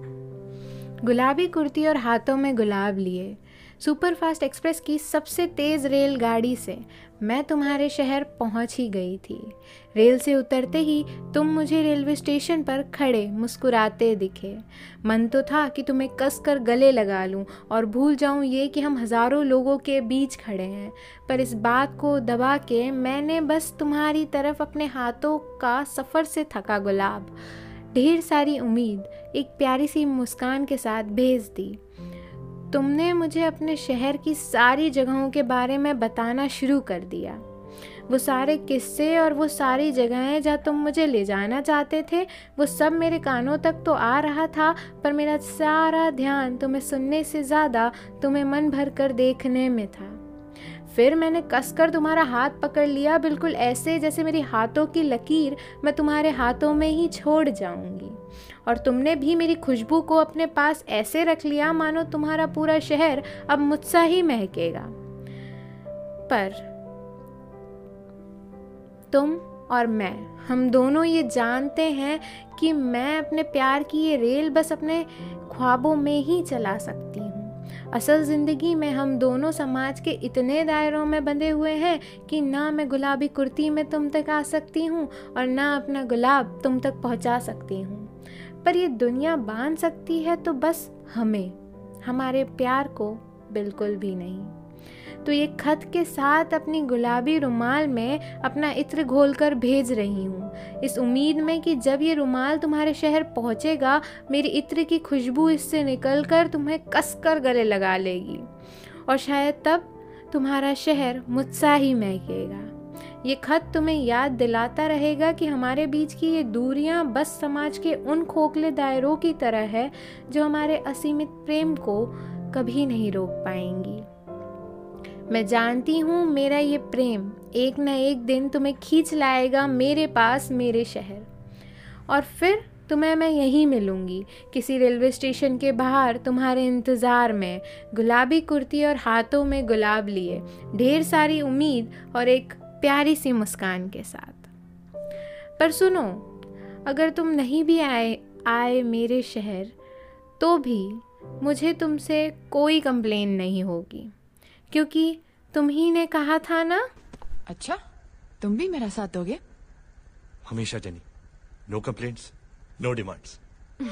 गुलाबी कुर्ती और हाथों में गुलाब लिए सुपरफास्ट एक्सप्रेस की सबसे तेज़ रेलगाड़ी से मैं तुम्हारे शहर पहुंच ही गई थी। रेल से उतरते ही तुम मुझे रेलवे स्टेशन पर खड़े मुस्कुराते दिखे। मन तो था कि तुम्हें कसकर गले लगा लूं और भूल जाऊं ये कि हम हज़ारों लोगों के बीच खड़े हैं, पर इस बात को दबा के मैंने बस तुम्हारी तरफ अपने हाथों का सफ़र से थका गुलाब, ढेर सारी उम्मीद, एक प्यारी सी मुस्कान के साथ भेज दी। तुमने मुझे अपने शहर की सारी जगहों के बारे में बताना शुरू कर दिया, वो सारे किस्से और वो सारी जगहें जहाँ तुम मुझे ले जाना चाहते थे, वो सब मेरे कानों तक तो आ रहा था, पर मेरा सारा ध्यान तुम्हें सुनने से ज़्यादा तुम्हें मन भर कर देखने में था। फिर मैंने कसकर तुम्हारा हाथ पकड़ लिया, बिल्कुल ऐसे जैसे मेरी हाथों की लकीर मैं तुम्हारे हाथों में ही छोड़ जाऊंगी, और तुमने भी मेरी खुशबू को अपने पास ऐसे रख लिया मानो तुम्हारा पूरा शहर अब मुझसा ही महकेगा। पर तुम और मैं, हम दोनों ये जानते हैं कि मैं अपने प्यार की ये रेल बस अपने ख्वाबों में ही चला सकती हूँ। असल ज़िंदगी में हम दोनों समाज के इतने दायरों में बंधे हुए हैं कि ना मैं गुलाबी कुर्ती में तुम तक आ सकती हूँ और ना अपना गुलाब तुम तक पहुँचा सकती हूँ, पर ये दुनिया बांध सकती है तो बस हमें, हमारे प्यार को बिल्कुल भी नहीं। तो ये खत के साथ अपनी गुलाबी रुमाल में अपना इत्र घोलकर भेज रही हूँ, इस उम्मीद में कि जब ये रुमाल तुम्हारे शहर पहुँचेगा, मेरी इत्र की खुशबू इससे निकलकर तुम्हें कसकर गले लगा लेगी और शायद तब तुम्हारा शहर मुझसा ही महकेगा। ये खत तुम्हें याद दिलाता रहेगा कि हमारे बीच की ये दूरियां बस समाज के उन खोखले दायरों की तरह है जो हमारे असीमित प्रेम को कभी नहीं रोक पाएंगी। मैं जानती हूँ मेरा ये प्रेम एक न एक दिन तुम्हें खींच लाएगा मेरे पास, मेरे शहर, और फिर तुम्हें मैं यहीं मिलूँगी, किसी रेलवे स्टेशन के बाहर तुम्हारे इंतज़ार में, गुलाबी कुर्ती और हाथों में गुलाब लिए, ढेर सारी उम्मीद और एक प्यारी सी मुस्कान के साथ। पर सुनो, अगर तुम नहीं भी आए मेरे शहर तो भी मुझे तुमसे कोई कंप्लेन नहीं होगी, क्योंकि तुम ही ने कहा था ना। अच्छा, तुम भी मेरा साथ दोगे? हमेशा जनी, नो कंप्लेंट्स, नो डिमांड्स।